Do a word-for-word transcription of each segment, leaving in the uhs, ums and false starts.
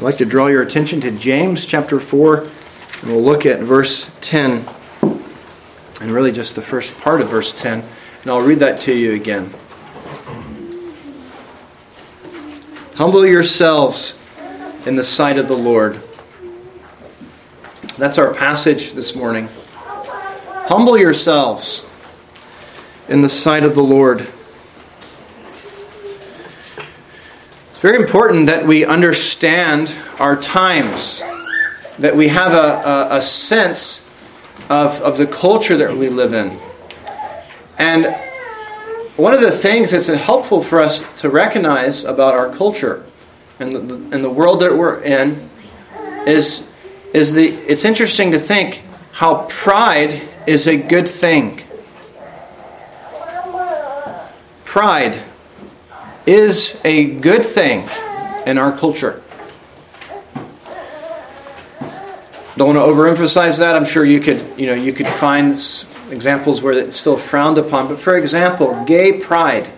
I'd like to draw your attention to James chapter four, and we'll look at verse ten, and really just the first part of verse ten, and I'll read that to you again. Humble yourselves in the sight of the Lord. That's our passage this morning. Humble yourselves in the sight of the Lord. It's very important that we understand our times, that we have a, a, a sense of, of the culture that we live in. And one of the things that's helpful for us to recognize about our culture and the, and the world that we're in is is the it's interesting to think how pride is a good thing. Pride is a good thing in our culture. Don't want to overemphasize that. I'm sure you could, you know, you could find examples where it's still frowned upon. But for example, gay pride.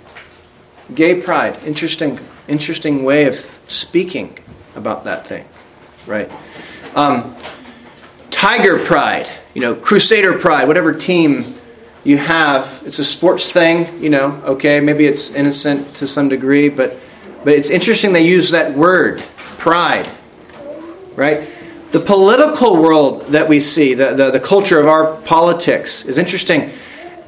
Gay pride. Interesting, interesting way of speaking about that thing, right? Um, tiger pride. You know, Crusader pride. Whatever team you have, it's a sports thing. You know, okay, maybe it's innocent to some degree, but but it's interesting they use that word, pride, right? The political world that we see, the, the, the culture of our politics is interesting.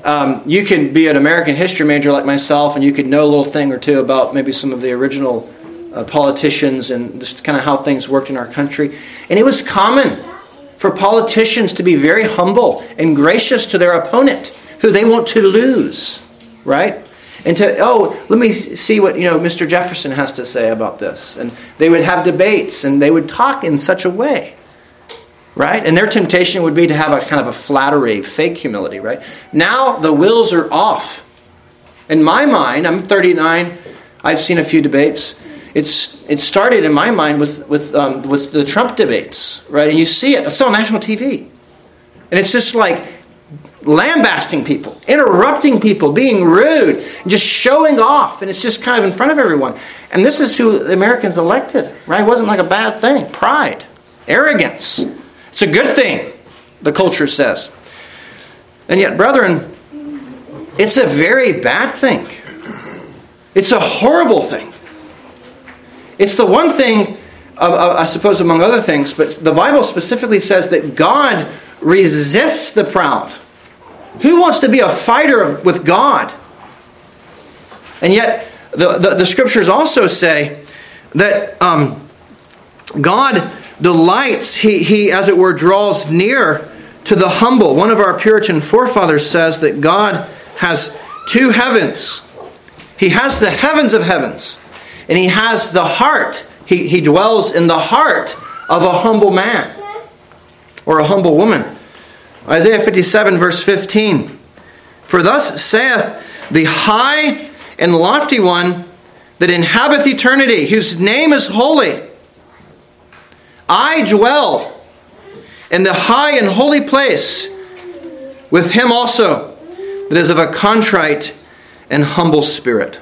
Um, you can be an American history major like myself, and you could know a little thing or two about maybe some of the original uh, politicians and just kind of how things worked in our country. And it was common for politicians to be very humble and gracious to their opponent, who they want to lose, right? And to, oh, let me see what, you know, Mister Jefferson has to say about this. And they would have debates, and they would talk in such a way, right? And their temptation would be to have a kind of a flattery, fake humility, right? Now the wheels are off. In my mind, I'm thirty-nine, I've seen a few debates. It's It started in my mind with, with, um, with the Trump debates, right? And you see it, it's on national T V. And it's just like lambasting people, interrupting people, being rude, and just showing off, and it's just kind of in front of everyone. And this is who the Americans elected, right? It wasn't like a bad thing. Pride, arrogance. It's a good thing, the culture says. And yet, brethren, it's a very bad thing. It's a horrible thing. It's the one thing, uh, I suppose, among other things, but the Bible specifically says that God resists the proud. Who wants to be a fighter with God? And yet, the, the, the Scriptures also say that um, God delights, he, he, as it were, draws near to the humble. One of our Puritan forefathers says that God has two heavens. He has the heavens of heavens, and He has the heart. He, he dwells in the heart of a humble man or a humble woman. Isaiah fifty-seven, verse fifteen. For thus saith the high and lofty one that inhabiteth eternity, whose name is holy. I dwell in the high and holy place with him also that is of a contrite and humble spirit.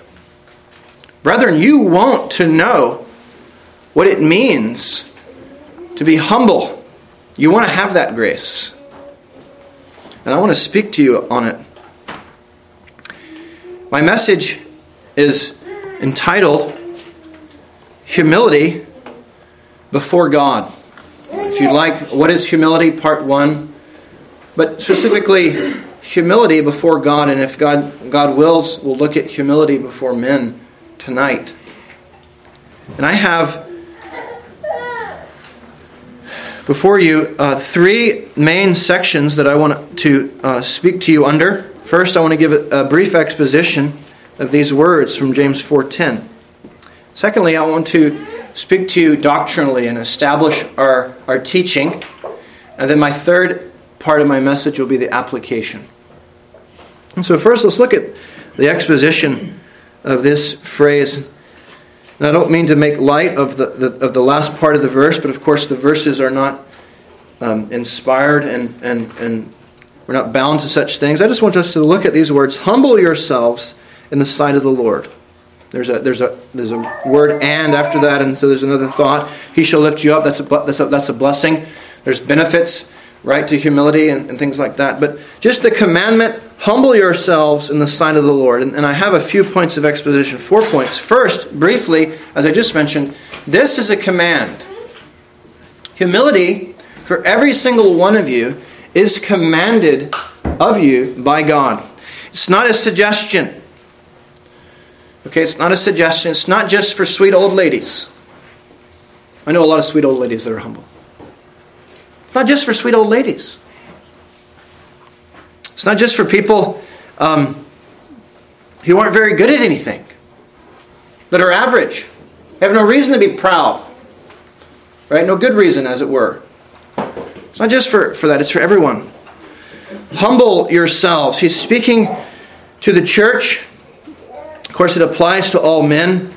Brethren, you want to know what it means to be humble. You want to have that grace. And I want to speak to you on it. My message is entitled Humility Before God. If you like, what is humility? Part one. But specifically, humility before God. And if God, God wills, we'll look at humility before men tonight. And I have before you, uh, three main sections that I want to uh, speak to you under. First, I want to give a, a brief exposition of these words from James four ten. Secondly, I want to speak to you doctrinally and establish our, our teaching. And then my third part of my message will be the application. And so first, let's look at the exposition of this phrase. Now, I don't mean to make light of the, the of the last part of the verse, but of course the verses are not um, inspired and, and, and we're not bound to such things. I just want us to look at these words, humble yourselves in the sight of the Lord. There's a there's a there's a word "and" after that, and so there's another thought. He shall lift you up. That's a that's a, that's a blessing. There's benefits, right, to humility and, and things like that. But just the commandment, humble yourselves in the sight of the Lord. And, and I have a few points of exposition, four points. First, briefly, as I just mentioned, this is a command. Humility, for every single one of you, is commanded of you by God. It's not a suggestion. Okay, it's not a suggestion. It's not just for sweet old ladies. I know a lot of sweet old ladies that are humble. It's not just for sweet old ladies. It's not just for people um, who aren't very good at anything, that are average, have no reason to be proud, right? No good reason, as it were. It's not just for, for that. It's for everyone. Humble yourselves. He's speaking to the church. Of course, it applies to all men.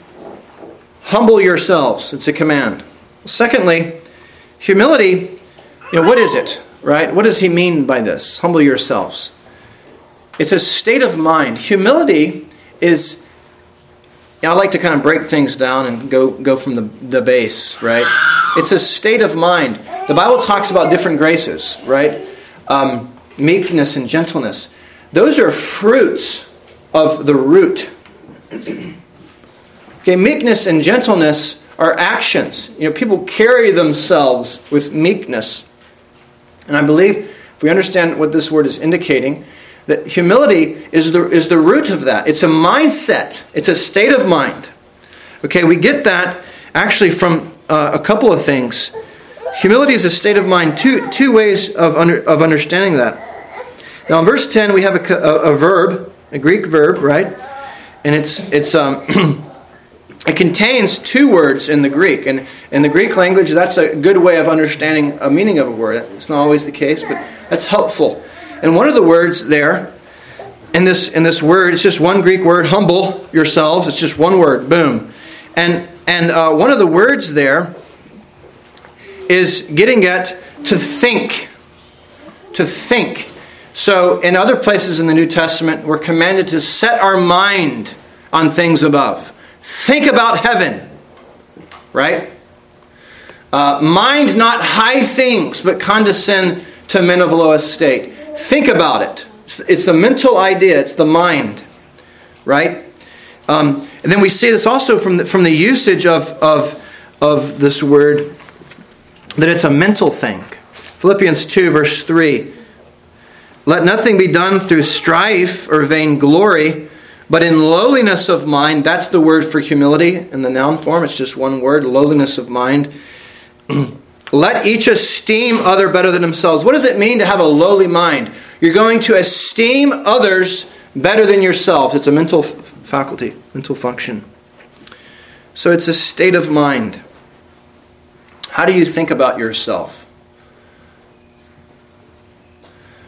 Humble yourselves. It's a command. Secondly, humility, you know, what is it, right? What does he mean by this? Humble yourselves. It's a state of mind. Humility is, you know, I like to kind of break things down and go, go from the, the base, right? It's a state of mind. The Bible talks about different graces, right? Um, meekness and gentleness. Those are fruits of the root. Okay, meekness and gentleness are actions. You know, people carry themselves with meekness. And I believe, if we understand what this word is indicating, that humility is the is the root of that. It's a mindset. It's a state of mind. Okay, we get that actually from uh, a couple of things. Humility is a state of mind. Two two ways of under, of understanding that. Now, in verse ten, we have a, a, a verb, a Greek verb, right? And it's it's um, it contains two words in the Greek. And in the Greek language, that's a good way of understanding a meaning of a word. It's not always the case, but that's helpful. And one of the words there, in this in this word, it's just one Greek word, humble yourselves. It's just one word, boom. And and uh, one of the words there is getting at to think. To think. So in other places in the New Testament, we're commanded to set our mind on things above. Think about heaven. Right? Uh, mind not high things, but condescend to men of low estate. Think about it. It's, it's the mental idea. It's the mind. Right? Um, and then we see this also from the, from the usage of, of, of this word, that it's a mental thing. Philippians two, verse three. Let nothing be done through strife or vainglory, but in lowliness of mind. That's the word for humility in the noun form. It's just one word, lowliness of mind. Let each esteem other better than themselves. What does it mean to have a lowly mind? You're going to esteem others better than yourself. It's a mental f- faculty, mental function. So it's a state of mind. How do you think about yourself?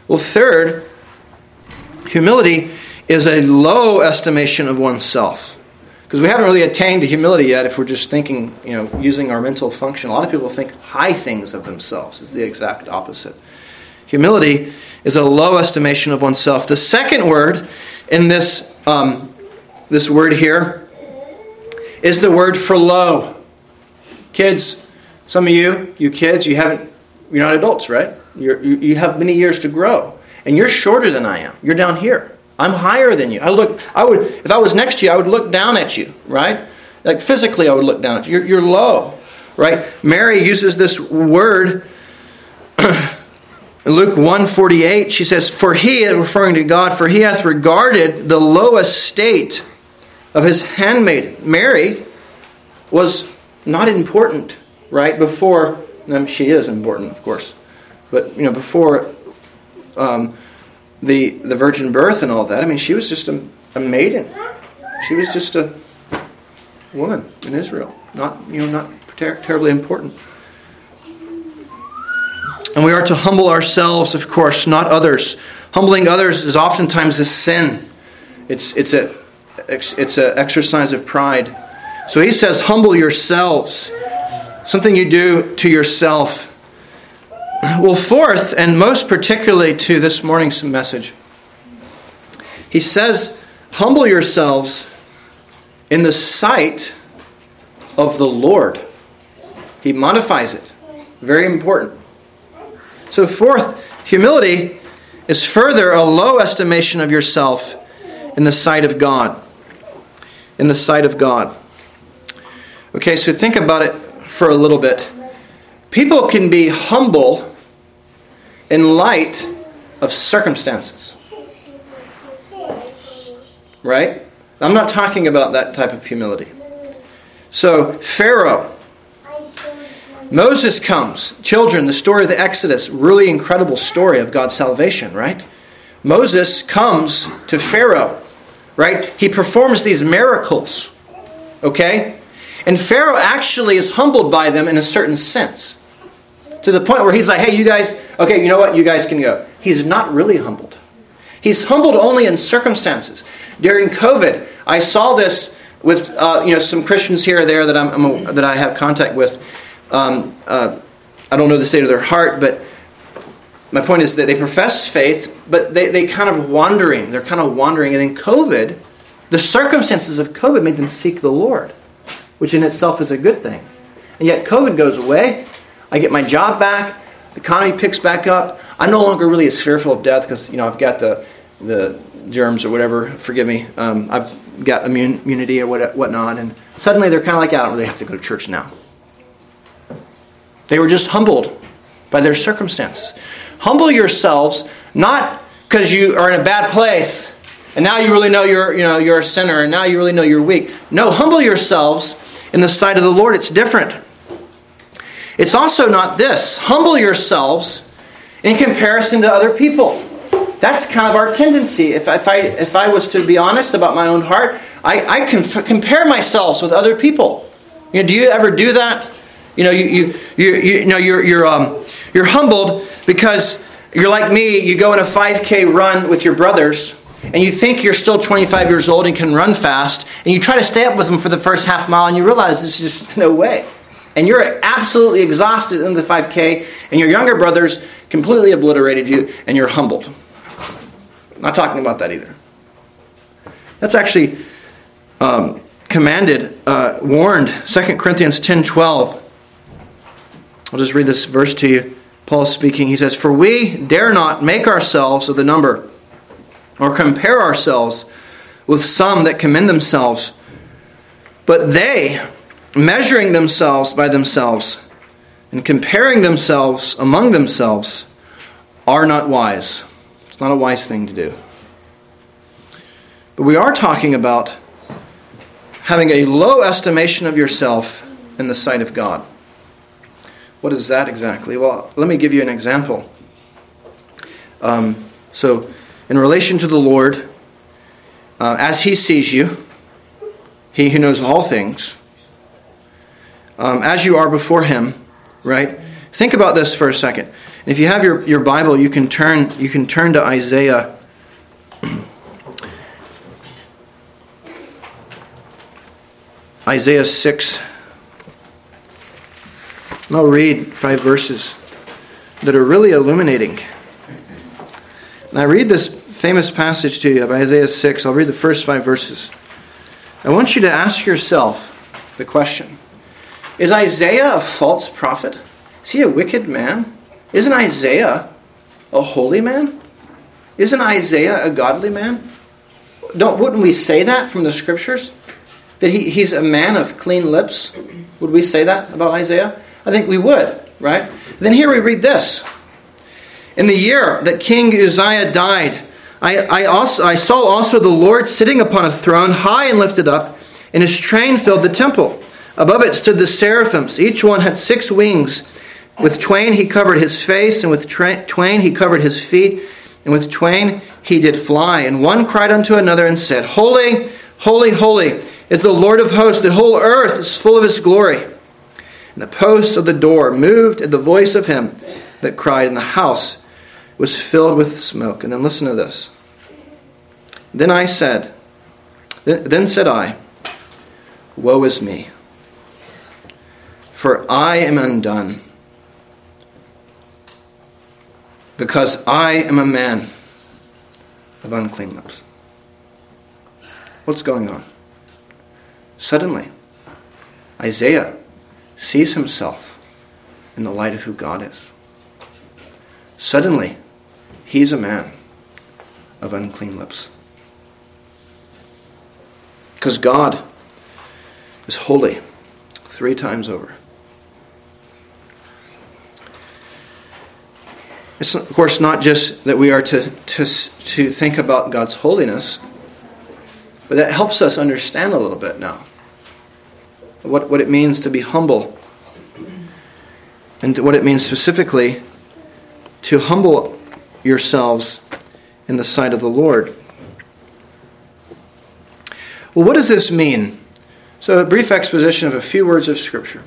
Well, third, humility is a low estimation of oneself. Because we haven't really attained to humility yet if we're just thinking, you know, using our mental function. A lot of people think high things of themselves. It's the exact opposite. Humility is a low estimation of oneself. The second word in this, um, this word here is the word for low. Kids, some of you, you kids, you haven't, you're not adults, right? You're, you you have many years to grow. And you're shorter than I am. You're down here. I'm higher than you. I look, I would, if I was next to you, I would look down at you, right? Like physically, I would look down at you. You're, you're low, right? Mary uses this word, Luke one forty-eight, she says, for he, referring to God, for he hath regarded the low estate of his handmaid. Mary was not important. Right before, um, she is important, of course, but you know before um, the the virgin birth and all that. I mean, she was just a, a maiden. She was just a woman in Israel, not you know not ter- terribly important. And we are to humble ourselves, of course, not others. Humbling others is oftentimes a sin. It's it's a it's an exercise of pride. So he says, humble yourselves. Something you do to yourself. Well, fourth, and most particularly to this morning's message, he says, humble yourselves in the sight of the Lord. He modifies it. Very important. So fourth, humility is further a low estimation of yourself in the sight of God. In the sight of God. Okay, so think about it for a little bit. People can be humble in light of circumstances. Right? I'm not talking about that type of humility. So, Pharaoh. Moses comes. Children, the story of the Exodus, really incredible story of God's salvation, right? Moses comes to Pharaoh, right? He performs these miracles, okay? And Pharaoh actually is humbled by them in a certain sense. To the point where he's like, hey, you guys, okay, you know what? You guys can go. He's not really humbled. He's humbled only in circumstances. During COVID, I saw this with uh, you know some Christians here or there that I'm, I'm a, that I have contact with. Um, uh, I don't know the state of their heart, but my point is that they profess faith, but they they kind of wandering. They're kind of wandering, and then COVID, the circumstances of COVID made them seek the Lord, which in itself is a good thing. And yet COVID goes away. I get my job back. The economy picks back up. I'm no longer really as fearful of death because you know I've got the the germs or whatever. Forgive me. Um, I've got immune, immunity or what whatnot. And suddenly they're kind of like, I don't really have to go to church now. They were just humbled by their circumstances. Humble yourselves, not because you are in a bad place, and now you really know you're you know you're a sinner, and now you really know you're weak. No, humble yourselves in the sight of the Lord. It's different. It's also not this. Humble yourselves in comparison to other people. That's kind of our tendency. If, if I if I was to be honest about my own heart, I, I conf- compare myself with other people. You know, do you ever do that? You know, you you you, you know you're you're um you're humbled because you're like me. You go on a five K run with your brothers, and you think you're still twenty-five years old and can run fast, and you try to stay up with them for the first half mile, and you realize there's just no way. And you're absolutely exhausted in the five K, and your younger brothers completely obliterated you, and you're humbled. I'm not talking about that either. That's actually um, commanded, uh, warned, Second Corinthians ten twelve. I'll just read this verse to you. Paul's speaking. He says, "For we dare not make ourselves of the number, or compare ourselves with some that commend themselves, but they, measuring themselves by themselves and comparing themselves among themselves, are not wise." It's not a wise thing to do. But we are talking about having a low estimation of yourself in the sight of God. What is that exactly? Well, let me give you an example. Um, so, in relation to the Lord, uh, as He sees you, He who knows all things, Um, as you are before Him, right? Think about this for a second. If you have your, your Bible, you can turn you can turn to Isaiah. Isaiah six. And I'll read five verses that are really illuminating. And I read this famous passage to you of Isaiah six. I'll read the first five verses. I want you to ask yourself the question. Is Isaiah a false prophet? Is he a wicked man? Isn't Isaiah a holy man? Isn't Isaiah a godly man? Don't, wouldn't we say that from the Scriptures? That he, he's a man of clean lips? Would we say that about Isaiah? I think we would, right? Then here we read this. "In the year that King Uzziah died, I, I, also, I saw also the Lord sitting upon a throne, high and lifted up, and His train filled the temple. Above it stood the seraphims. Each one had six wings. With twain he covered his face, and with tra- twain he covered his feet, and with twain he did fly. And one cried unto another and said, Holy, holy, holy is the Lord of hosts. The whole earth is full of His glory. And the posts of the door moved at the voice of him that cried, and the house was filled with smoke." And then listen to this. Then I said, Then, then said I, "Woe is me, for I am undone, because I am a man of unclean lips." What's going on? Suddenly, Isaiah sees himself in the light of who God is. Suddenly, he's a man of unclean lips. Because God is holy three times over. It's, of course, not just that we are to, to, to think about God's holiness, but that helps us understand a little bit now what, what it means to be humble, and what it means specifically to humble yourselves in the sight of the Lord. Well, what does this mean? So, a brief exposition of a few words of Scripture.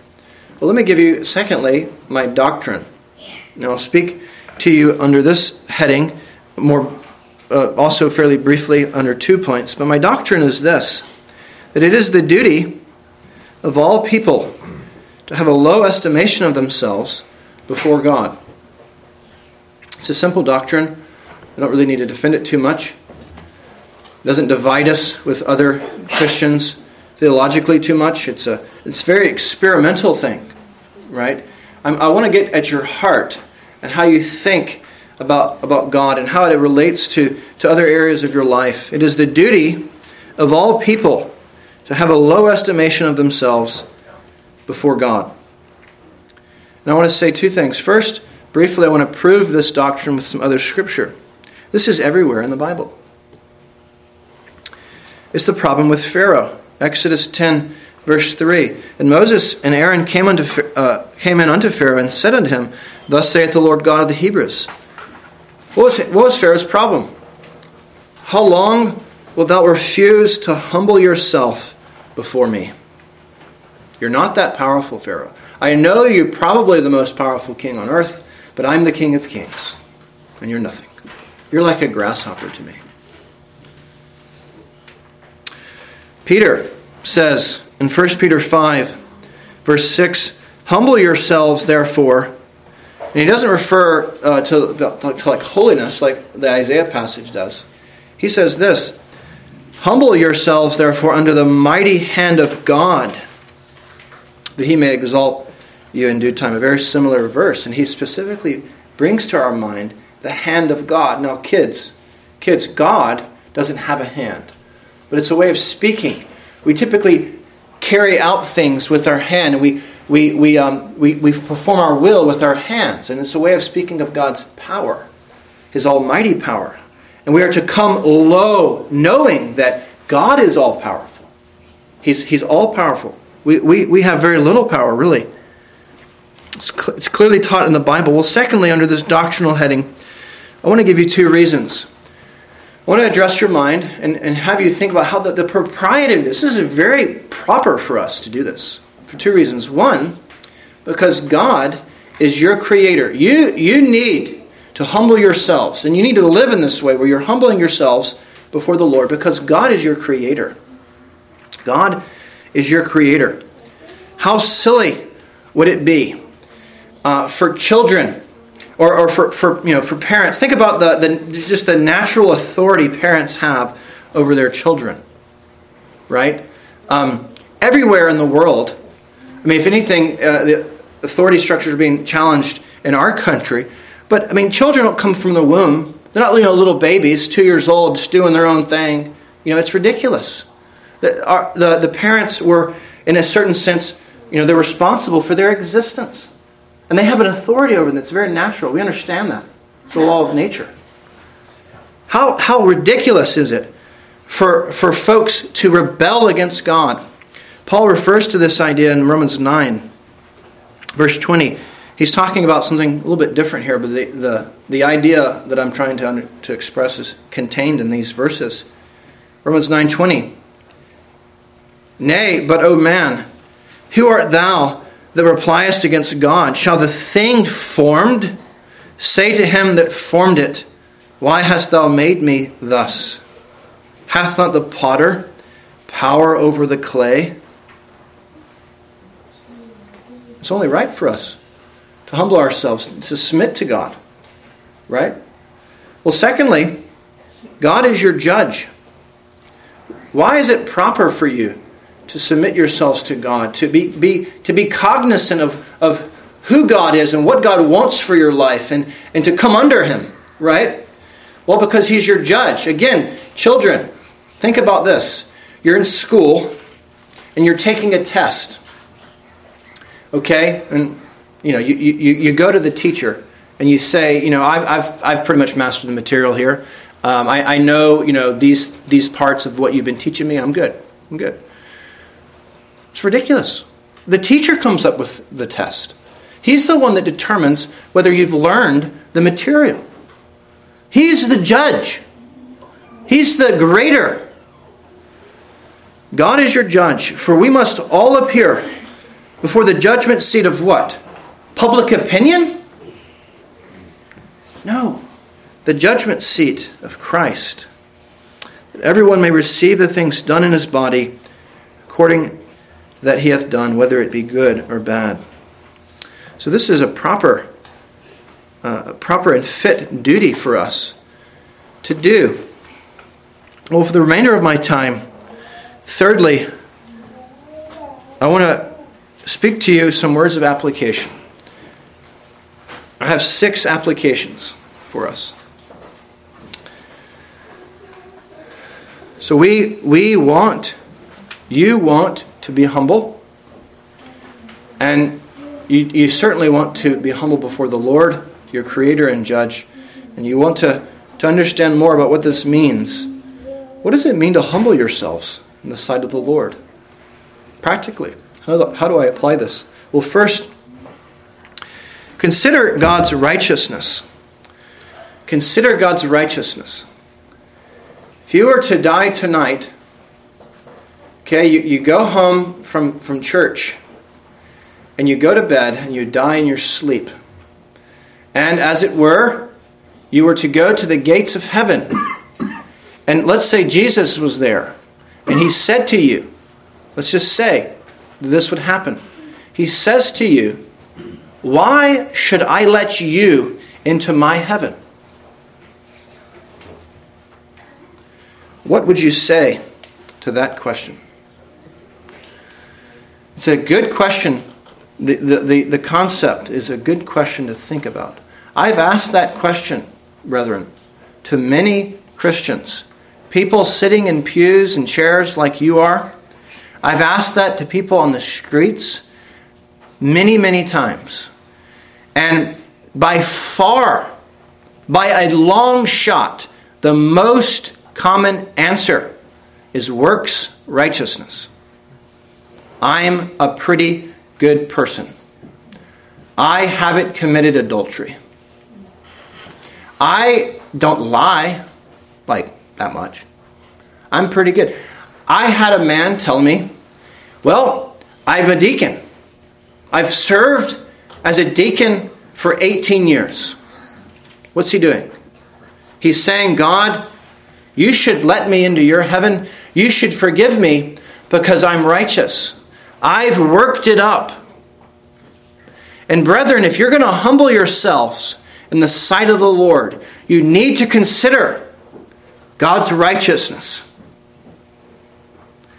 Well, let me give you, secondly, my doctrine. Now, I'll speak to you under this heading, more uh, also fairly briefly under two points. But my doctrine is this, that it is the duty of all people to have a low estimation of themselves before God. It's a simple doctrine. I don't really need to defend it too much. It doesn't divide us with other Christians theologically too much. It's a it's very experimental thing, right? I'm, I want to get at your heart and how you think about, about God and how it relates to, to other areas of your life. It is the duty of all people to have a low estimation of themselves before God. And I want to say two things. First, briefly, I want to prove this doctrine with some other scripture. This is everywhere in the Bible. It's the problem with Pharaoh. Exodus ten, verse three. And Moses and Aaron came unto uh, came in unto Pharaoh and said unto him, "Thus saith the Lord God of the Hebrews." What was, what was Pharaoh's problem? "How long wilt thou refuse to humble yourself before me? You're not that powerful, Pharaoh. I know you're probably the most powerful king on earth, but I'm the King of Kings, and you're nothing. You're like a grasshopper to me." Peter says in First Peter five, verse six, "Humble yourselves, therefore." And he doesn't refer uh, to, the, to like holiness like the Isaiah passage does. He says this, "Humble yourselves, therefore, under the mighty hand of God, that he may exalt you in due time." A very similar verse. And he specifically brings to our mind the hand of God. Now, kids, kids, God doesn't have a hand, but it's a way of speaking. We typically carry out things with our hand, and we we we um we, we perform our will with our hands, and it's a way of speaking of God's power, His almighty power. And we are to come low, knowing that God is all powerful. He's He's all powerful. We we we have very little power, really. It's cl- it's clearly taught in the Bible. Well, secondly, under this doctrinal heading, I want to give you two reasons. I want to address your mind and, and have you think about how the, the propriety of this. This is very proper for us to do this for two reasons. One, because God is your creator. You, you need to humble yourselves, and you need to live in this way where you're humbling yourselves before the Lord, because God is your creator. God is your creator. How silly would it be uh, for children Or, or for, for you know for parents? Think about the, the just the natural authority parents have over their children, right? Um, everywhere in the world, I mean, if anything, uh, the authority structures are being challenged in our country. But I mean, children don't come from the womb; they're not you know little babies, two years old, just doing their own thing. You know, it's ridiculous. The, our, the the parents were, in a certain sense, you know, they're responsible for their existence. And they have an authority over them that's very natural. We understand that. It's the law of nature. How how ridiculous is it for, for folks to rebel against God? Paul refers to this idea in Romans nine, verse twenty. He's talking about something a little bit different here, but the, the, the idea that I'm trying to, under, to express is contained in these verses. Romans nine twenty. "Nay, but O man, who art thou that repliest against God? Shall the thing formed say to him that formed it, Why hast thou made me thus? Hath not the potter power over the clay?" It's only right for us to humble ourselves, to submit to God, right? Well, secondly, God is your judge. Why is it proper for you to submit yourselves to God, to be be to be cognizant of, of who God is and what God wants for your life, and, and to come under Him, right? Well, because He's your judge. Again, children, think about this. You're in school and you're taking a test. Okay? And you know, you, you, you go to the teacher and you say, you know, I've I've I've pretty much mastered the material here. Um, I, I know, you know, these these parts of what you've been teaching me. I'm good. I'm good. It's ridiculous. The teacher comes up with the test. He's the one that determines whether you've learned the material. He's the judge. He's the grader. God is your judge, for we must all appear before the judgment seat of what? Public opinion? No. The judgment seat of Christ. That everyone may receive the things done in his body according that he hath done, whether it be good or bad. So this is a proper, uh, a proper and fit duty for us to do. Well, for the remainder of my time, thirdly, I want to speak to you some words of application. I have six applications for us. So we we want, you want to be humble, and you, you certainly want to be humble before the Lord, your Creator and Judge, and you want to, to understand more about what this means. What does it mean to humble yourselves in the sight of the Lord? Practically, how do, how do I apply this? Well, first, consider God's righteousness. Consider God's righteousness. If you were to die tonight, okay, you, you go home from, from church, and you go to bed, and you die in your sleep. And as it were, you were to go to the gates of heaven. And let's say Jesus was there, and He said to you, let's just say this would happen. He says to you, "Why should I let you into my heaven?" What would you say to that question? It's a good question. The, the, the, the concept is a good question to think about. I've asked that question, brethren, to many Christians. People sitting in pews and chairs like you are. I've asked that to people on the streets many, many times. And by far, by a long shot, the most common answer is works righteousness. I'm a pretty good person. I haven't committed adultery. I don't lie like that much. I'm pretty good. I had a man tell me, well, I'm a deacon. I've served as a deacon for eighteen years. What's he doing? He's saying, God, You should let me into your heaven. You should forgive me because I'm righteous. I've worked it up. And brethren, if you're going to humble yourselves in the sight of the Lord, you need to consider God's righteousness.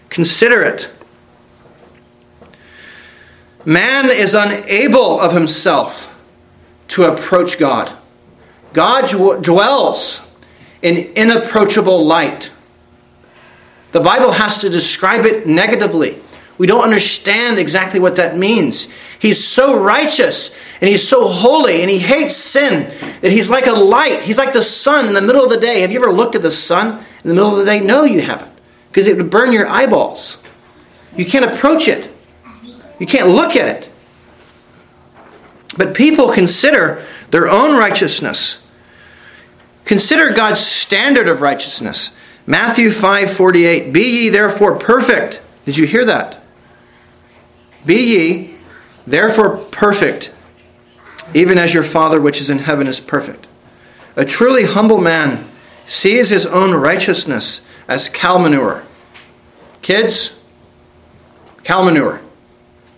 Consider it. Man is unable of himself to approach God. God dwells in inapproachable light. The Bible has to describe it negatively. We don't understand exactly what that means. He's so righteous and He's so holy and He hates sin that He's like a light. He's like the sun in the middle of the day. Have you ever looked at the sun in the middle of the day? No, you haven't, because it would burn your eyeballs. You can't approach it. You can't look at it. But people consider their own righteousness. Consider God's standard of righteousness. Matthew five forty-eight, "Be ye therefore perfect." Did you hear that? "Be ye therefore perfect, even as your Father which is in heaven is perfect." A truly humble man sees his own righteousness as cow manure. Kids, cow manure.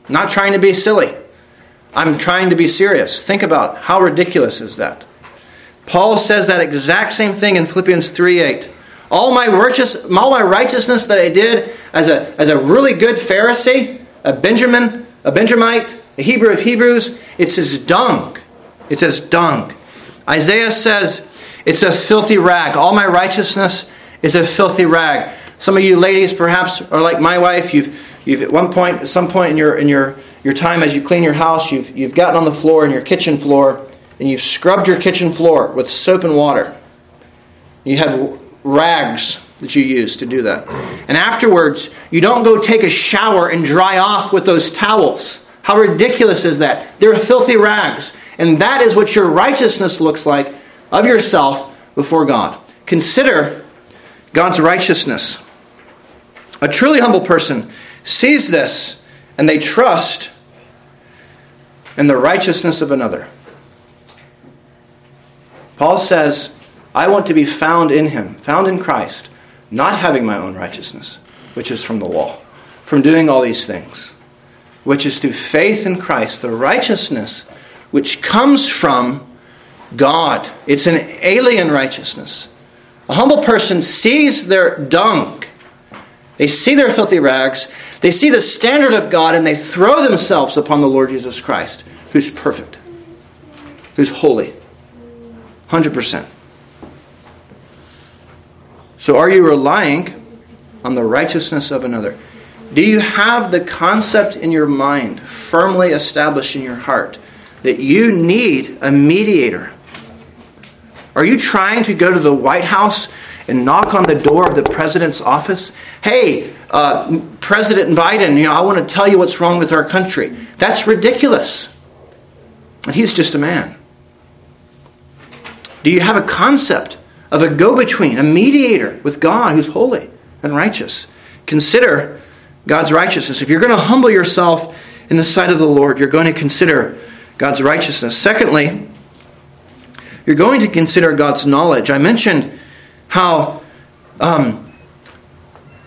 I'm not trying to be silly. I'm trying to be serious. Think about it. How ridiculous is that? Paul says that exact same thing in Philippians three eight. All my righteous, all my righteousness that I did as a as a really good Pharisee, a Benjamin, a Benjamite, a Hebrew of Hebrews, it's as dung. It's as dung. Isaiah says, it's a filthy rag. All my righteousness is a filthy rag. Some of you ladies perhaps are like my wife. You've you've at one point, at some point in your in your your time as you clean your house, you've you've gotten on the floor in your kitchen floor and you've scrubbed your kitchen floor with soap and water. You have rags that you use to do that. And afterwards, you don't go take a shower and dry off with those towels. How ridiculous is that? They're filthy rags. And that is what your righteousness looks like of yourself before God. Consider God's righteousness. A truly humble person sees this and they trust in the righteousness of another. Paul says, I want to be found in him, found in Christ, not having my own righteousness, which is from the law, from doing all these things, which is through faith in Christ, the righteousness which comes from God. It's an alien righteousness. A humble person sees their dung. They see their filthy rags. They see the standard of God and they throw themselves upon the Lord Jesus Christ, who's perfect, who's holy, one hundred percent. So are you relying on the righteousness of another? Do you have the concept in your mind firmly established in your heart that you need a mediator? Are you trying to go to the White House and knock on the door of the president's office? Hey, uh, President Biden, you know, I want to tell you what's wrong with our country. That's ridiculous. And he's just a man. Do you have a concept of a go-between, a mediator with God who's holy and righteous? Consider God's righteousness. If you're going to humble yourself in the sight of the Lord, you're going to consider God's righteousness. Secondly, you're going to consider God's knowledge. I mentioned how um,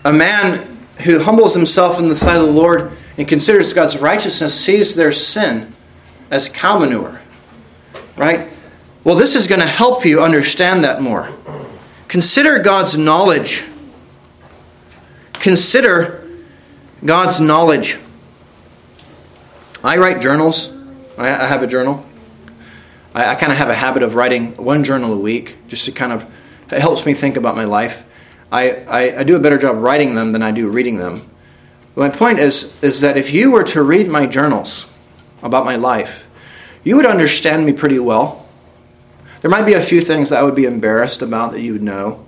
a man who humbles himself in the sight of the Lord and considers God's righteousness sees their sin as cow manure, right? Well, this is going to help you understand that more. Consider God's knowledge. Consider God's knowledge. I write journals. I have a journal. I, I kind of have a habit of writing one journal a week just to kind of, it helps me think about my life. I, I, I do a better job writing them than I do reading them. But my point is, is that if you were to read my journals about my life, you would understand me pretty well. There might be a few things that I would be embarrassed about that you would know,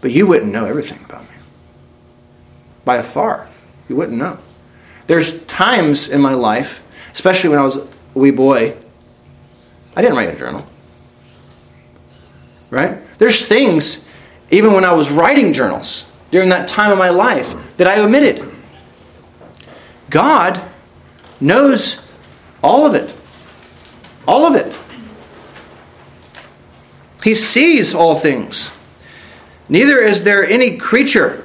but you wouldn't know everything about me. By far, you wouldn't know. There's times in my life, especially when I was a wee boy, I didn't write a journal. Right? There's things, even when I was writing journals, during that time of my life, that I omitted. God knows all of it. All of it. He sees all things. Neither is there any creature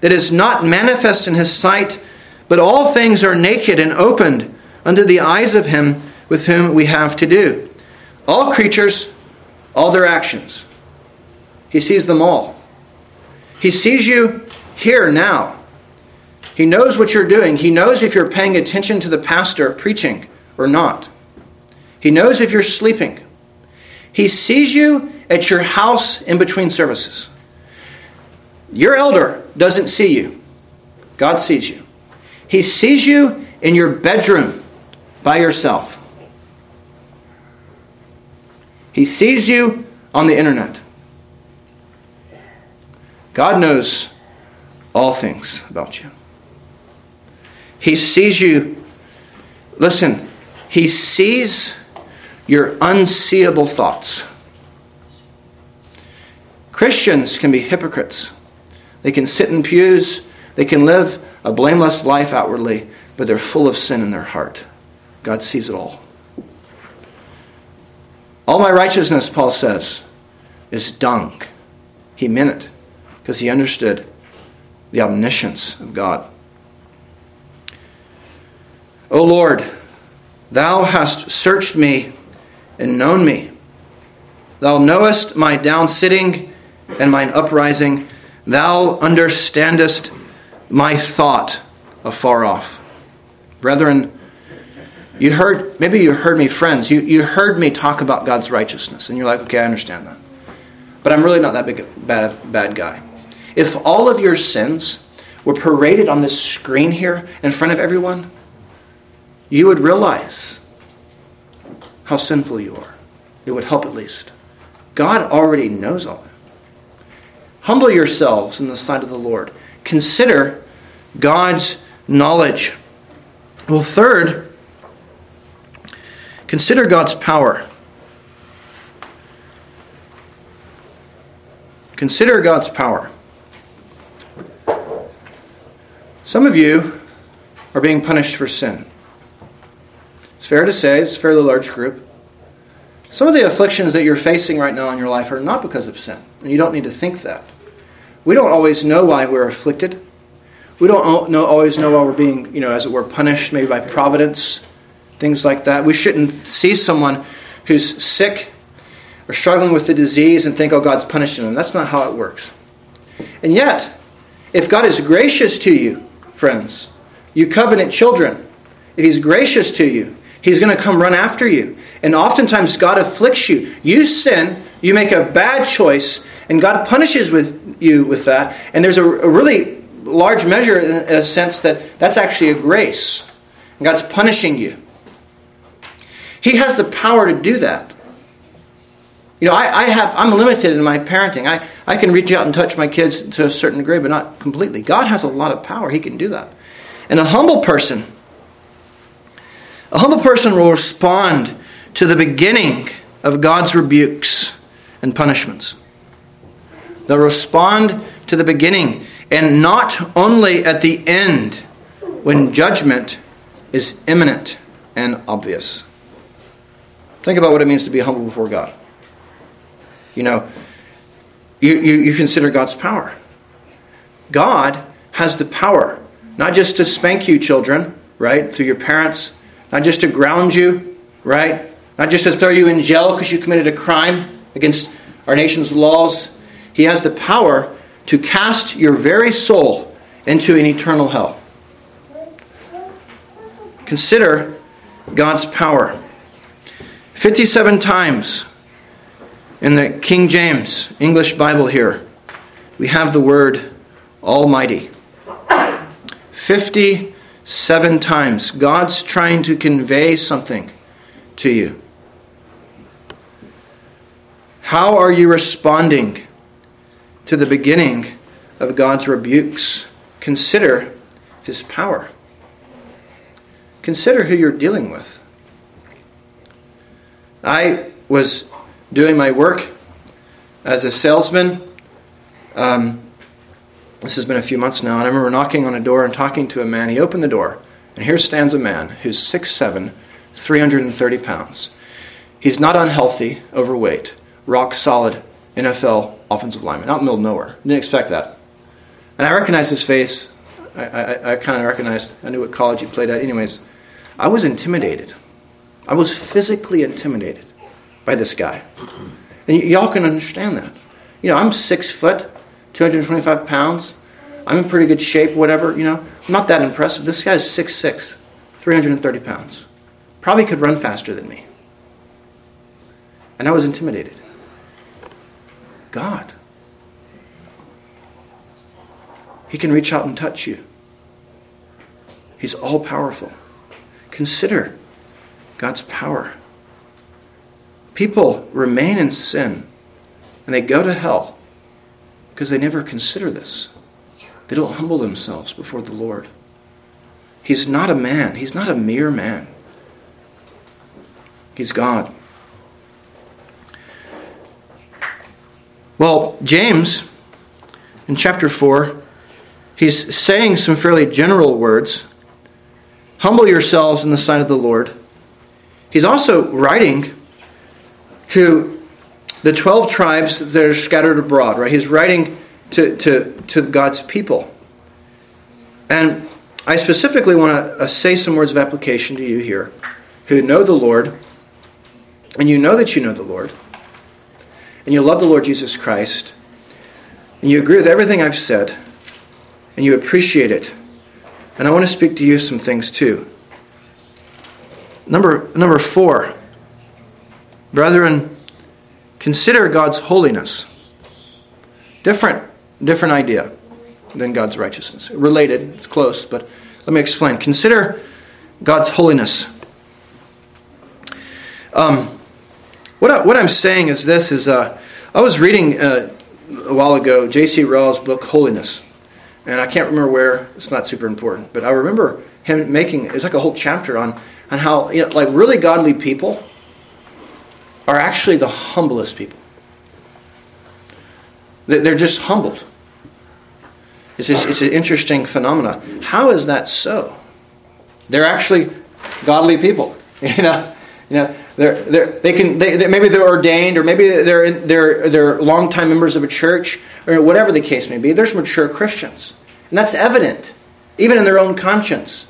that is not manifest in his sight, but all things are naked and opened unto the eyes of him with whom we have to do. All creatures, all their actions. He sees them all. He sees you here now. He knows what you're doing. He knows if you're paying attention to the pastor preaching or not. He knows if you're sleeping. He sees you at your house in between services. Your elder doesn't see you. God sees you. He sees you in your bedroom by yourself. He sees you on the internet. God knows all things about you. He sees you. Listen, he sees your unseeable thoughts. Christians can be hypocrites. They can sit in pews. They can live a blameless life outwardly, but they're full of sin in their heart. God sees it all. All my righteousness, Paul says, is dung. He meant it because he understood the omniscience of God. O Lord, thou hast searched me and known me. Thou knowest my down sitting and mine uprising. Thou understandest my thought afar off. Brethren, you heard, maybe you heard me, friends, you, you heard me talk about God's righteousness, and you're like, okay, I understand that. But I'm really not that big a bad, bad guy. If all of your sins were paraded on this screen here in front of everyone, you would realize how sinful you are. It would help at least. God already knows all that. Humble yourselves in the sight of the Lord. Consider God's knowledge. Well, third, consider God's power. Consider God's power. Some of you are being punished for sin. It's fair to say, it's a fairly large group. Some of the afflictions that you're facing right now in your life are not because of sin. And you don't need to think that. We don't always know why we're afflicted. We don't know, always know why we're being, you know, as it were, punished, maybe by providence, things like that. We shouldn't see someone who's sick or struggling with the disease and think, oh, God's punishing them. That's not how it works. And yet, if God is gracious to you, friends, you covenant children, if He's gracious to you, He's going to come run after you. And oftentimes God afflicts you. You sin, you make a bad choice, and God punishes with you with that. And there's a, a really large measure in a sense that that's actually a grace. And God's punishing you. He has the power to do that. You know, I, I have, I'm limited in my parenting. I, I can reach out and touch my kids to a certain degree, but not completely. God has a lot of power. He can do that. And a humble person... A humble person will respond to the beginning of God's rebukes and punishments. They'll respond to the beginning and not only at the end when judgment is imminent and obvious. Think about what it means to be humble before God. You know, you, you, you consider God's power. God has the power, not just to spank you children, right, through your parents, not just to ground you, right? Not just to throw you in jail because you committed a crime against our nation's laws. He has the power to cast your very soul into an eternal hell. Consider God's power. fifty-seven times in the King James English Bible here, we have the word Almighty. fifty Seven times. God's trying to convey something to you. How are you responding to the beginning of God's rebukes? Consider His power. Consider who you're dealing with. I was doing my work as a salesman. Um... This has been a few months now, and I remember knocking on a door and talking to a man. He opened the door, and here stands a man who's six foot seven, three hundred thirty pounds. He's not unhealthy, overweight, rock solid N F L offensive lineman, out in the middle of nowhere. Didn't expect that. And I recognized his face. I, I, I kind of recognized, I knew what college he played at. Anyways, I was intimidated. I was physically intimidated by this guy. And y- y'all can understand that. You know, I'm six foot. two hundred twenty-five pounds. I'm in pretty good shape, whatever, you know. I'm not that impressive. This guy's six foot six, three hundred thirty pounds. Probably could run faster than me. And I was intimidated. God. He can reach out and touch you. He's all-powerful. Consider God's power. People remain in sin, and they go to hell because they never consider this. They don't humble themselves before the Lord. He's not a man. He's not a mere man. He's God. Well, James, in chapter four, he's saying some fairly general words. Humble yourselves in the sight of the Lord. He's also writing to the twelve tribes that are scattered abroad, right? He's writing to, to, to God's people. And I specifically want to uh, say some words of application to you here who know the Lord, and you know that you know the Lord, and you love the Lord Jesus Christ. and you agree with everything I've said, and you appreciate it, and I want to speak to you some things too. Number, number four, brethren, consider God's holiness. Different, different idea than God's righteousness. Related, it's close, but let me explain. Consider God's holiness. Um, what I, what I'm saying is this: is uh, I was reading uh, a while ago J C Ryle's book Holiness, and I can't remember where. It's not super important, but I remember him making it's like a whole chapter on on how you know like really godly people are actually the humblest people. They're just humbled. It's just, it's an interesting phenomena. How is that so? They're actually godly people, you know. You know, they're, they're, they can they, they, maybe they're ordained, or maybe they're they're they're longtime members of a church, or whatever the case may be. There's mature Christians, and that's evident, even in their own conscience,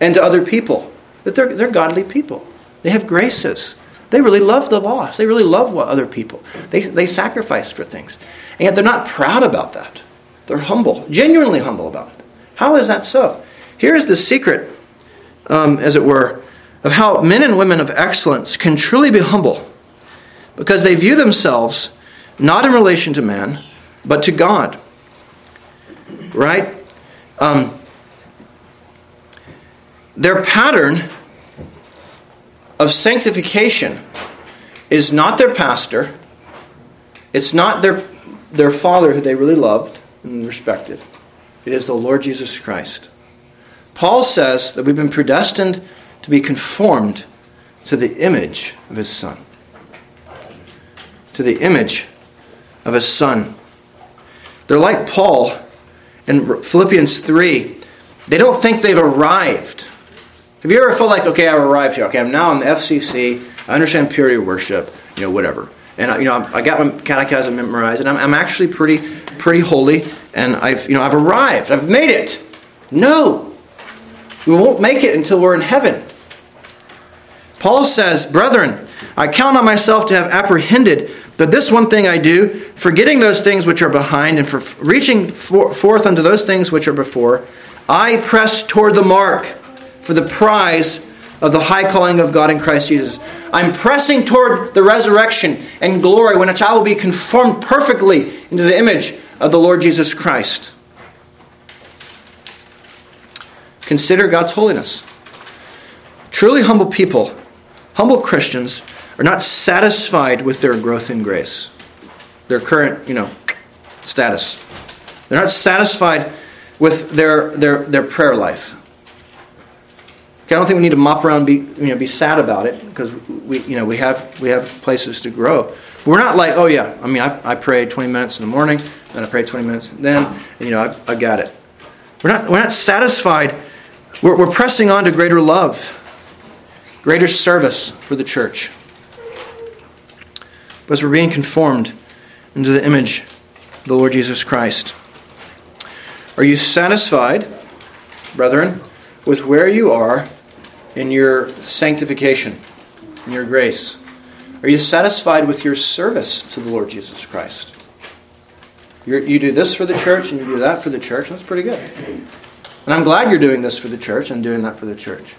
and to other people that they're they're godly people. They have graces. They really love the lost. They really love what other people. They they sacrifice for things, and yet they're not proud about that. They're humble, genuinely humble about it. How is that so? Here's the secret, um, as it were, of how men and women of excellence can truly be humble, because they view themselves not in relation to man, but to God. Right? Um, their pattern of sanctification is not their pastor, it's not their their father who they really loved and respected. It is the Lord Jesus Christ. Paul says that we've been predestined to be conformed to the image of his Son. To the image of his Son. They're like Paul in Philippians three. They don't think they've arrived. Have you ever felt like, okay, I've arrived here. Okay, I'm now in the F C C. I understand purity worship. You know, whatever. And I, you know, I got my catechism memorized, and I'm, I'm actually pretty, pretty holy. And I've, you know, I've arrived. I've made it. No, we won't make it until we're in heaven. Paul says, brethren, I count on myself to have apprehended, but this one thing I do, forgetting those things which are behind and for reaching for, forth unto those things which are before, I press toward the mark for the prize of the high calling of God in Christ Jesus. I'm pressing toward the resurrection and glory when a child will be conformed perfectly into the image of the Lord Jesus Christ. Consider God's holiness. Truly humble people, humble Christians, are not satisfied with their growth in grace, their current, you know, status. They're not satisfied with their their, their prayer life. Okay, I don't think we need to mop around, and be you know, be sad about it, because we you know we have we have places to grow. But we're not like, oh yeah, I mean I I pray twenty minutes in the morning, then I pray twenty minutes, then and, you know I I got it. We're not we're not satisfied. We're we're pressing on to greater love. Greater service for the church. Because we're being conformed into the image of the Lord Jesus Christ. Are you satisfied, brethren, with where you are in your sanctification, in your grace? Are you satisfied with your service to the Lord Jesus Christ? You're, you do this for the church and you do that for the church. That's pretty good. And I'm glad you're doing this for the church and doing that for the church.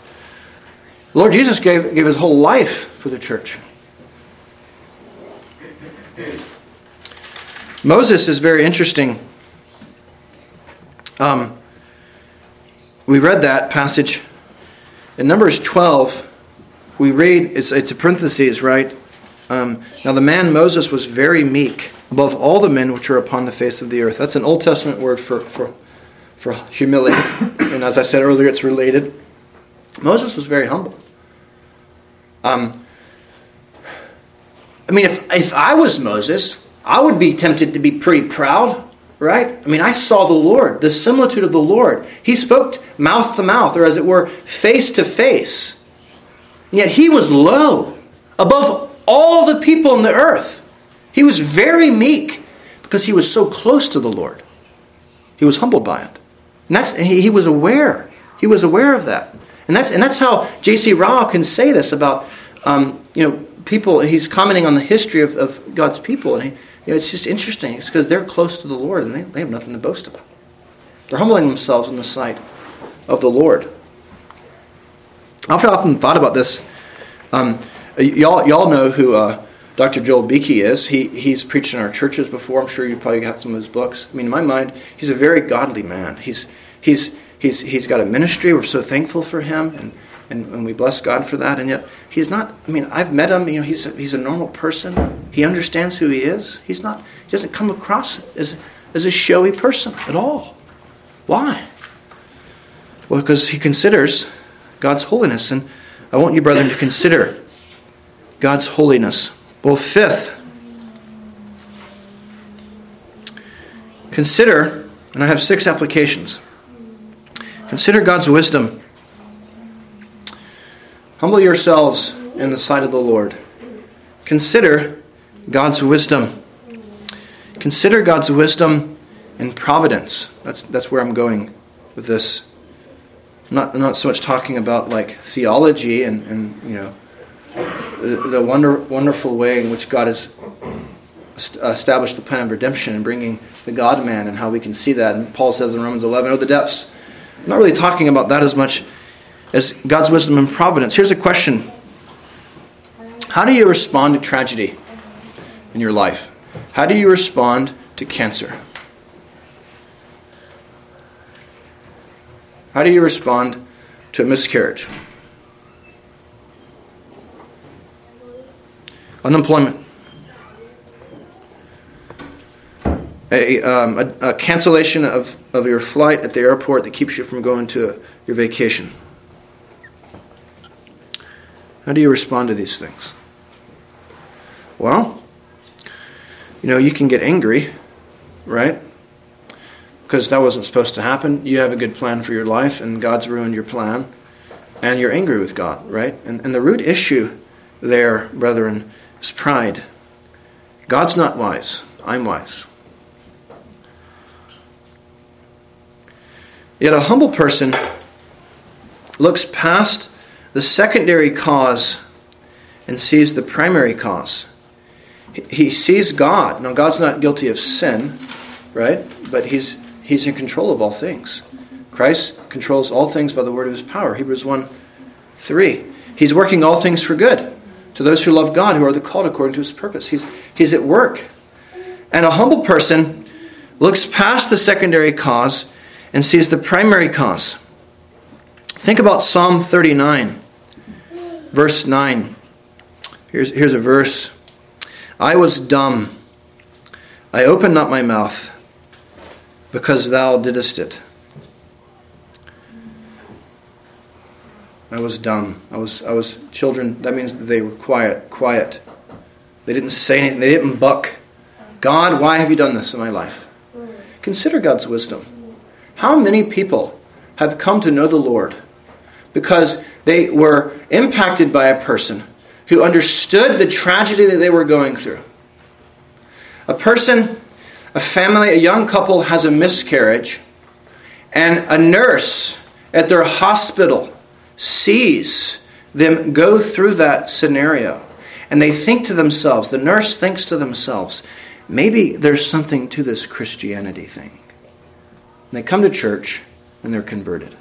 The Lord Jesus gave, gave his whole life for the church. Moses is very interesting. Um, we read that passage. In Numbers twelve, we read, it's, it's a parenthesis, right? Um, now the man Moses was very meek above all the men which are upon the face of the earth. That's an Old Testament word for, for, for humility. And as I said earlier, it's related. Moses was very humble. Um, I mean, if if I was Moses, I would be tempted to be pretty proud, right? I mean, I saw the Lord, the similitude of the Lord. He spoke mouth to mouth, or as it were, face to face. And yet he was low, above all the people on the earth. He was very meek because he was so close to the Lord. He was humbled by it. And that's he, he was aware. He was aware of that. And that's and that's how J C Ryle can say this about um, you know people. He's commenting on the history of, of God's people, and he, You know, it's just interesting. It's because they're close to the Lord and they, they have nothing to boast about. They're humbling themselves in the sight of the Lord. I've often thought about this. Um, y'all, y'all know who uh, Doctor Joel Beeke is. He he's preached in our churches before. I'm sure you've probably got some of his books. I mean, in my mind, he's a very godly man. He's he's he's he's got a ministry. We're so thankful for him, and and, and we bless God for that. And yet, he's not. I mean, I've met him. You know, he's a, he's a normal person. He understands who he is. He's not. He doesn't come across as as a showy person at all. Why? Well, because he considers God's holiness. And I want you, brethren, to consider God's holiness. Well, fifth, consider, and I have six applications. Consider God's wisdom. Humble yourselves in the sight of the Lord. Consider God's wisdom. Consider God's wisdom and providence. That's that's where I'm going with this. Not not so much talking about like theology and, and you know the, the wonder, wonderful way in which God has established the plan of redemption and bringing the God-man and how we can see that. And Paul says in Romans eleven, oh, the depths. I'm not really talking about that as much as God's wisdom and providence. Here's a question. How do you respond to tragedy in your life? How do you respond to cancer? How do you respond to a miscarriage? Unemployment. A, um, a, a cancellation of, of your flight at the airport that keeps you from going to your vacation. How do you respond to these things? Well, you know, you can get angry, right? Because that wasn't supposed to happen. You have a good plan for your life, and God's ruined your plan, and you're angry with God, right? And, and the root issue there, brethren, is pride. God's not wise. I'm wise. Yet a humble person looks past the secondary cause and sees the primary cause. He, he sees God. Now, God's not guilty of sin, right? But he's... He's in control of all things. Christ controls all things by the word of his power. Hebrews one three. He's working all things for good to those who love God, who are the called according to his purpose. He's, he's at work. And a humble person looks past the secondary cause and sees the primary cause. Think about Psalm thirty-nine, verse nine. Here's, here's a verse. I was dumb. I opened not my mouth, because thou didst it. I was dumb. I was I was children. That means that they were quiet. Quiet. They didn't say anything. They didn't buck. God, why have you done this in my life? Consider God's wisdom. How many people have come to know the Lord because they were impacted by a person who understood the tragedy that they were going through? A person... A family, a young couple has a miscarriage, and a nurse at their hospital sees them go through that scenario. And they think to themselves, the nurse thinks to themselves, maybe there's something to this Christianity thing. And they come to church and they're converted.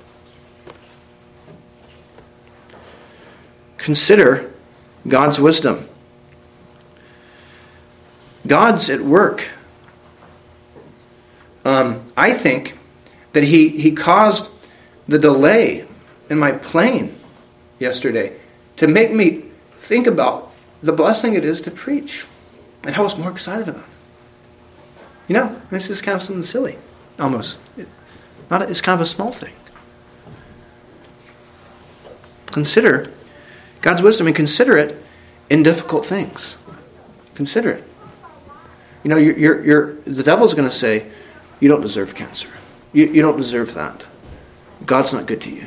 Consider God's wisdom. God's at work. Um, I think that he, he caused the delay in my plane yesterday to make me think about the blessing it is to preach. And I was more excited about it. You know, this is kind of something silly, almost. It, not a, it's kind of a small thing. Consider God's wisdom and consider it in difficult things. Consider it. You know, you're, you're, you're, the devil's going to say, you don't deserve cancer. You, you don't deserve that. God's not good to you.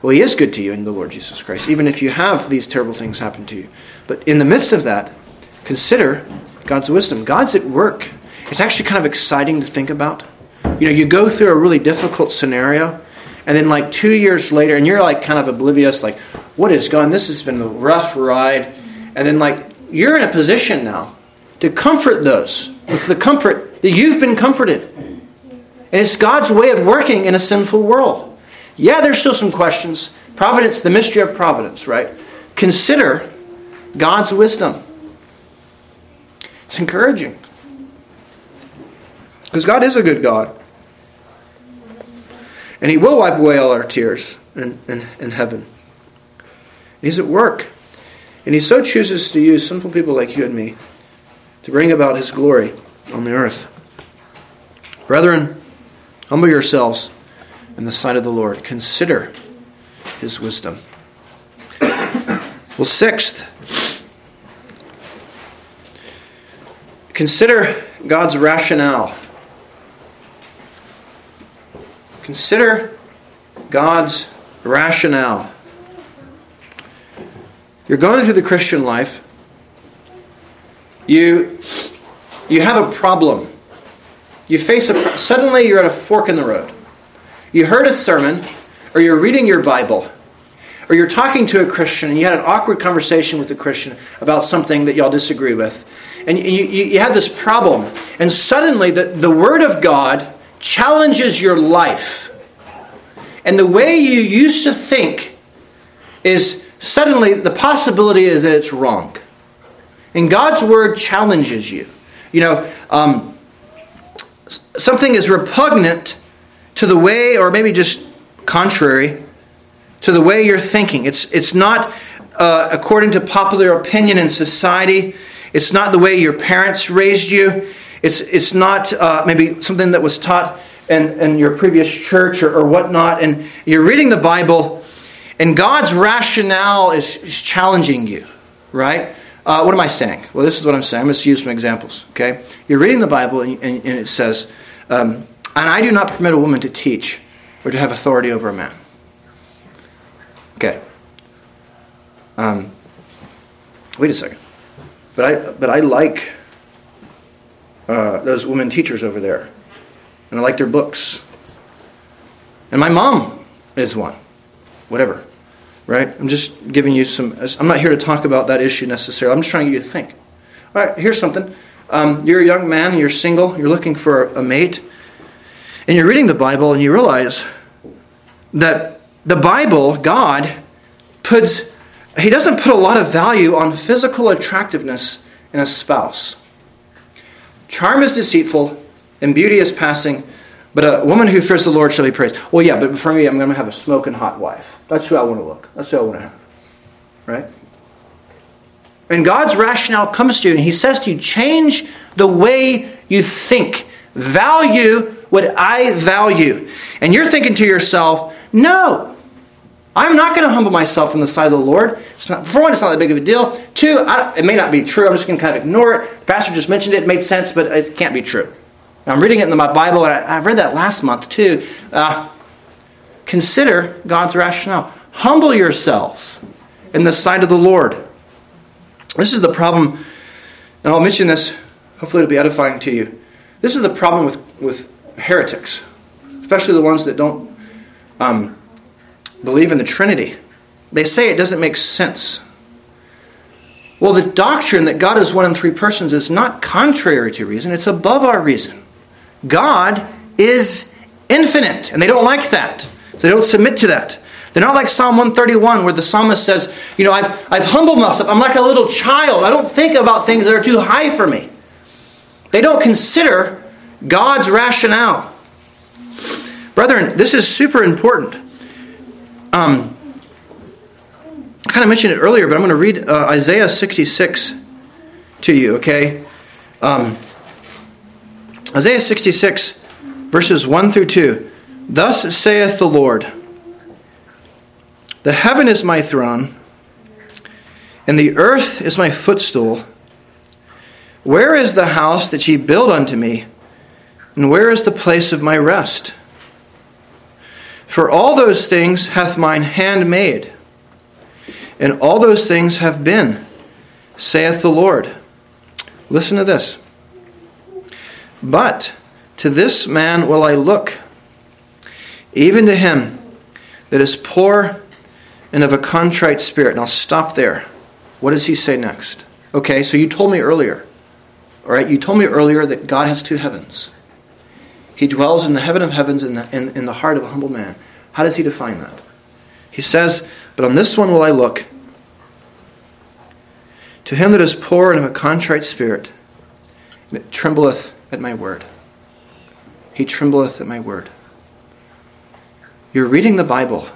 Well, he is good to you in the Lord Jesus Christ, even if you have these terrible things happen to you. But in the midst of that, consider God's wisdom. God's at work. It's actually kind of exciting to think about. You know, you go through a really difficult scenario, and then like two years later, and you're like kind of oblivious, like, what is going on? This has been a rough ride. And then like, you're in a position now to comfort those with the comfort that you've been comforted. And it's God's way of working in a sinful world. Yeah, there's still some questions. Providence, the mystery of providence, right? Consider God's wisdom. It's encouraging. Because God is a good God. And He will wipe away all our tears in, in, in heaven. And He's at work. And He so chooses to use sinful people like you and me to bring about His glory on the earth. Brethren, humble yourselves in the sight of the Lord. Consider His wisdom. Well, sixth, consider God's rationale. Consider God's rationale. You're going through the Christian life. You, you have a problem. You face a suddenly you're at a fork in the road. You heard a sermon, or you're reading your Bible, or you're talking to a Christian and you had an awkward conversation with a Christian about something that y'all disagree with. And you, you, you have this problem. And suddenly the, the Word of God challenges your life. And the way you used to think is suddenly the possibility is that it's wrong. And God's Word challenges you. You know, um, something is repugnant to the way, or maybe just contrary to the way you're thinking. It's it's not uh, according to popular opinion in society. It's not the way your parents raised you. It's it's not uh, maybe something that was taught in, in your previous church or, or whatnot. And you're reading the Bible, and God's rationale is, is challenging you, right? Uh, what am I saying? Well, this is what I'm saying. I'm going to use some examples, okay? You're reading the Bible, and, and, and it says, um, and I do not permit a woman to teach or to have authority over a man. Okay. Um, wait a second. But I but I like uh, those women teachers over there. And I like their books. And my mom is one. Whatever. Right? I'm just giving you some... I'm not here to talk about that issue necessarily. I'm just trying to get you to think. All right, here's something. Um, you're a young man, you're single, you're looking for a mate. And you're reading the Bible and you realize that the Bible, God, puts, He doesn't put a lot of value on physical attractiveness in a spouse. Charm is deceitful and beauty is passing, but a woman who fears the Lord shall be praised. Well, yeah, but for me, I'm going to have a smoking hot wife. That's who I want to look. That's who I want to have. Right? And God's rationale comes to you and He says to you, change the way you think. Value what I value. And you're thinking to yourself, no, I'm not going to humble myself in the sight of the Lord. It's not, for one, it's not that big of a deal. Two, I, it may not be true. I'm just going to kind of ignore it. The pastor just mentioned it. It made sense, but it can't be true. Now, I'm reading it in my Bible, and I, I read that last month too. Uh, consider God's rationale. Humble yourselves in the sight of the Lord. This is the problem, and I'll mention this. Hopefully it'll be edifying to you. This is the problem with, with heretics, especially the ones that don't Um, believe in the Trinity. They say it doesn't make sense. Well, the doctrine that God is one in three persons is not contrary to reason. It's above our reason. God is infinite, and they don't like that. So they don't submit to that. They're not like Psalm one thirty-one, where the psalmist says, you know, I've, I've humbled myself. I'm like a little child. I don't think about things that are too high for me. They don't consider God's rationale. Brethren, this is super important. Um, I kind of mentioned it earlier, but I'm going to read uh, Isaiah sixty-six to you, okay? Um, Isaiah sixty-six, verses one through two. Thus saith the Lord, the heaven is my throne, and the earth is my footstool. Where is the house that ye build unto me? And where is the place of my rest? For all those things hath mine hand made, and all those things have been, saith the Lord. Listen to this. But to this man will I look, even to him that is poor and of a contrite spirit. Now stop there. What does he say next? Okay, so you told me earlier All right, you told me earlier that God has two heavens. He dwells in the heaven of heavens in the, in, in the heart of a humble man. How does he define that? He says, but on this one will I look, to him that is poor and of a contrite spirit, and it trembleth at my word. He trembleth at my word. You're reading the Bible,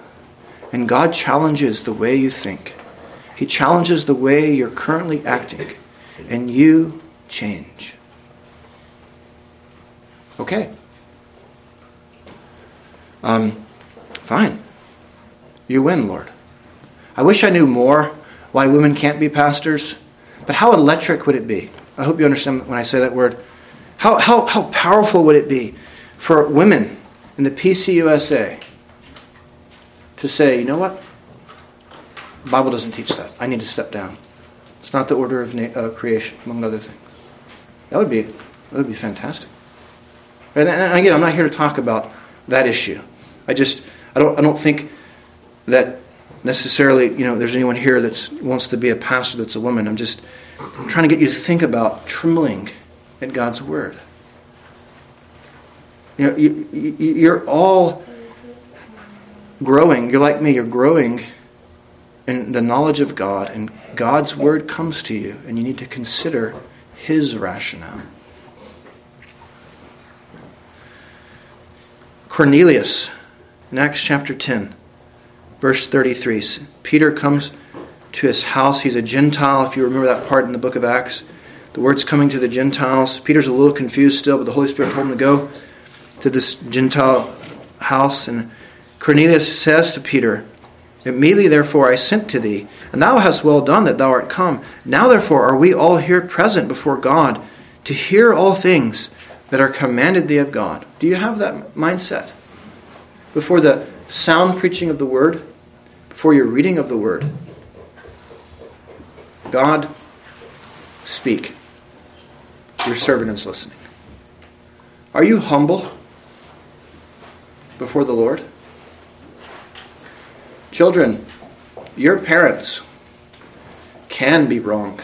and God challenges the way you think. He challenges the way you're currently acting, and you change. Okay. Um, fine. You win, Lord. I wish I knew more why women can't be pastors, but how electric would it be? I hope you understand when I say that word. How how how powerful would it be for women in the P C U S A to say, you know what? The Bible doesn't teach that. I need to step down. It's not the order of na- uh, creation, among other things. That would be that would be fantastic. And again, I'm not here to talk about that issue. I just I don't I don't think that necessarily, you know, there's anyone here that wants to be a pastor that's a woman. I'm just I'm trying to get you to think about trembling at God's word. You know, you, you, you're all growing. You're like me. You're growing in the knowledge of God, and God's word comes to you, and you need to consider His rationale. Cornelius, in Acts chapter ten, verse thirty-three, Peter comes to his house. He's a Gentile, if you remember that part in the book of Acts. The word's coming to the Gentiles. Peter's a little confused still, but the Holy Spirit told him to go to this Gentile house. And Cornelius says to Peter, immediately therefore I sent to thee, and thou hast well done that thou art come. Now therefore are we all here present before God to hear all things that are commanded thee of God. Do you have that mindset? Before the sound preaching of the word, before your reading of the word, God, speak. Your servant is listening. Are you humble before the Lord? Children, your parents can be wrong.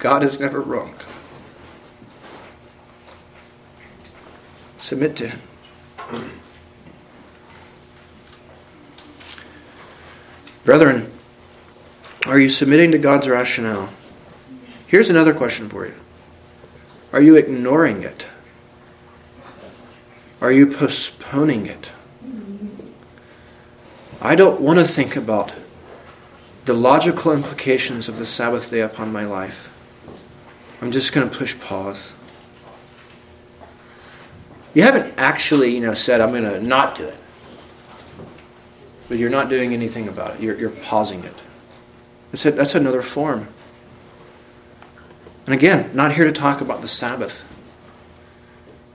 God is never wrong. Submit to Him. Brethren, are you submitting to God's rationale? Here's another question for you. Are you ignoring it? Are you postponing it? I don't want to think about the logical implications of the Sabbath day upon my life. I'm just going to push pause. You haven't actually, you know, said, I'm going to not do it. But you're not doing anything about it. You're, you're pausing it. That's, a, that's another form. And again, not here to talk about the Sabbath.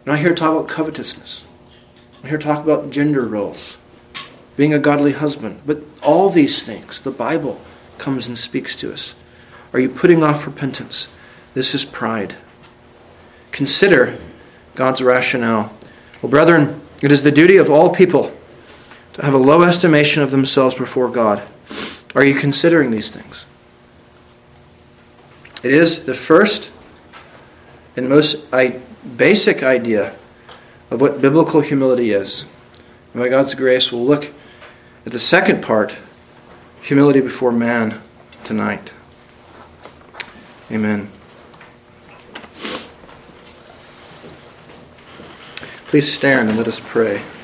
I'm not here to talk about covetousness. I'm here to talk about gender roles, being a godly husband. But all these things, the Bible comes and speaks to us. Are you putting off repentance? This is pride. Consider God's rationale. Well, brethren, it is the duty of all people to have a low estimation of themselves before God. Are you considering these things? It is the first and most I. basic idea of what biblical humility is. And by God's grace, we'll look at the second part, humility before man, tonight. Amen. Please stand and let us pray.